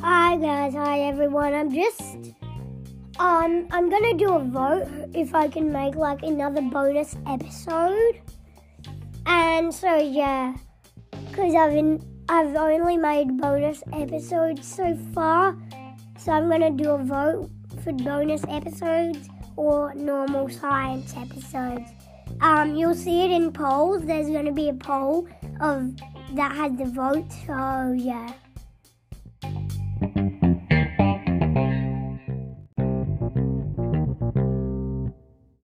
Hi guys, hi everyone. I'm just I'm gonna do a vote if I can make like another bonus episode. And so yeah, because I've only made bonus episodes so far, so I'm gonna do a vote for bonus episodes or normal science episodes. You'll see it in polls. There's gonna be a poll that has the vote. So yeah.